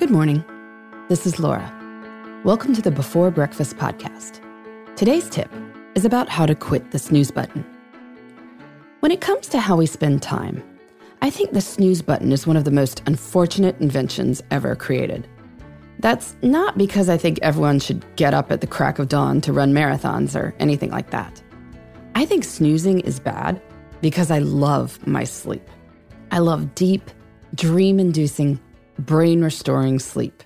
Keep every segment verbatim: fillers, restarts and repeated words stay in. Good morning. This is Laura. Welcome to the Before Breakfast podcast. Today's tip is about how to quit the snooze button. When it comes to how we spend time, I think the snooze button is one of the most unfortunate inventions ever created. That's not because I think everyone should get up at the crack of dawn to run marathons or anything like that. I think snoozing is bad because I love my sleep. I love deep, dream-inducing, brain-restoring sleep.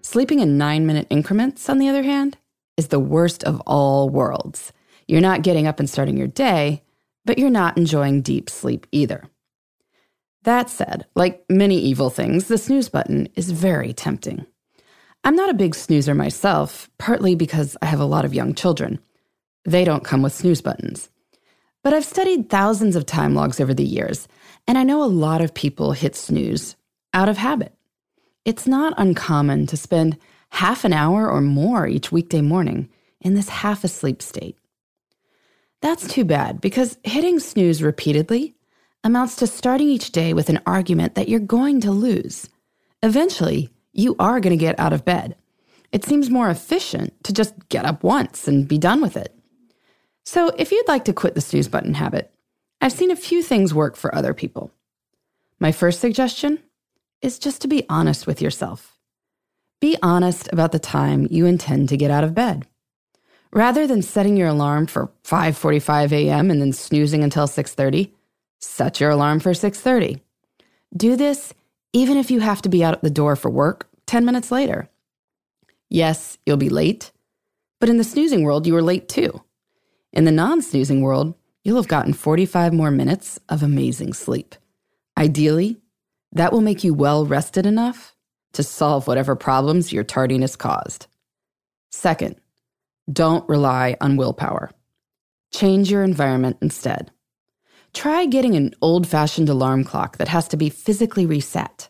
Sleeping in nine-minute increments, on the other hand, is the worst of all worlds. You're not getting up and starting your day, but you're not enjoying deep sleep either. That said, like many evil things, the snooze button is very tempting. I'm not a big snoozer myself, partly because I have a lot of young children. They don't come with snooze buttons. But I've studied thousands of time logs over the years, and I know a lot of people hit snooze out of habit. It's not uncommon to spend half an hour or more each weekday morning in this half-asleep state. That's too bad, because hitting snooze repeatedly amounts to starting each day with an argument that you're going to lose. Eventually, you are going to get out of bed. It seems more efficient to just get up once and be done with it. So if you'd like to quit the snooze button habit, I've seen a few things work for other people. My first suggestion is just to be honest with yourself. Be honest about the time you intend to get out of bed. Rather than setting your alarm for five forty-five a.m. and then snoozing until six thirty, set your alarm for six thirty. Do this even if you have to be out at the door for work ten minutes later. Yes, you'll be late, but in the snoozing world, you were late too. In the non-snoozing world, you'll have gotten forty-five more minutes of amazing sleep. Ideally, that will make you well-rested enough to solve whatever problems your tardiness caused. Second, don't rely on willpower. Change your environment instead. Try getting an old-fashioned alarm clock that has to be physically reset.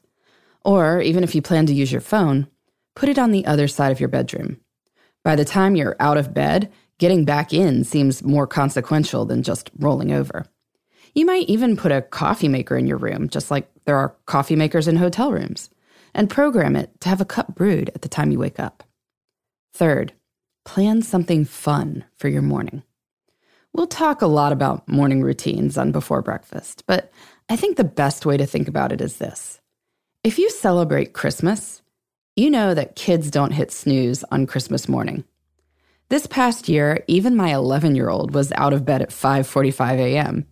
Or, even if you plan to use your phone, put it on the other side of your bedroom. By the time you're out of bed, getting back in seems more consequential than just rolling over. You might even put a coffee maker in your room, just like there are coffee makers in hotel rooms, and program it to have a cup brewed at the time you wake up. Third, plan something fun for your morning. We'll talk a lot about morning routines on Before Breakfast, but I think the best way to think about it is this. If you celebrate Christmas, you know that kids don't hit snooze on Christmas morning. This past year, even my eleven-year-old was out of bed at five forty-five a.m.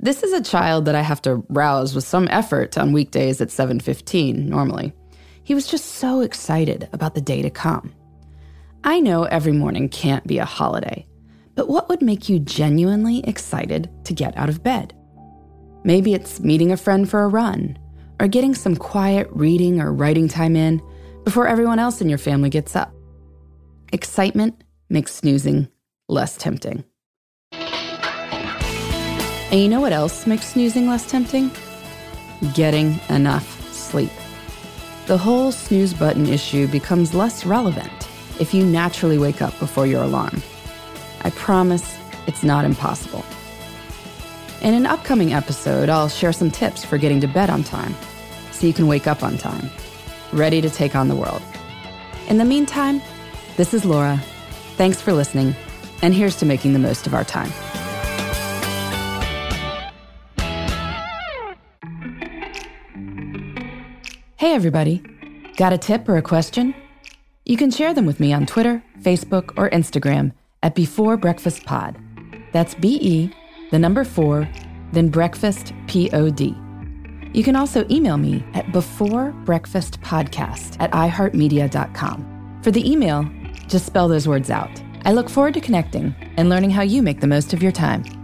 This is a child that I have to rouse with some effort on weekdays at seven fifteen normally. He was just so excited about the day to come. I know every morning can't be a holiday, but what would make you genuinely excited to get out of bed? Maybe it's meeting a friend for a run, or getting some quiet reading or writing time in before everyone else in your family gets up. Excitement makes snoozing less tempting. And you know what else makes snoozing less tempting? Getting enough sleep. The whole snooze button issue becomes less relevant if you naturally wake up before your alarm. I promise it's not impossible. In an upcoming episode, I'll share some tips for getting to bed on time so you can wake up on time, ready to take on the world. In the meantime, this is Laura. Thanks for listening, and here's to making the most of our time. Hey everybody, got a tip or a question? You can share them with me on Twitter, Facebook, or Instagram at Before Breakfast Pod. That's B-E, the number four, then breakfast, P O D. You can also email me at beforebreakfastpodcast at iheartmedia dot com. For the email, just spell those words out. I look forward to connecting and learning how you make the most of your time.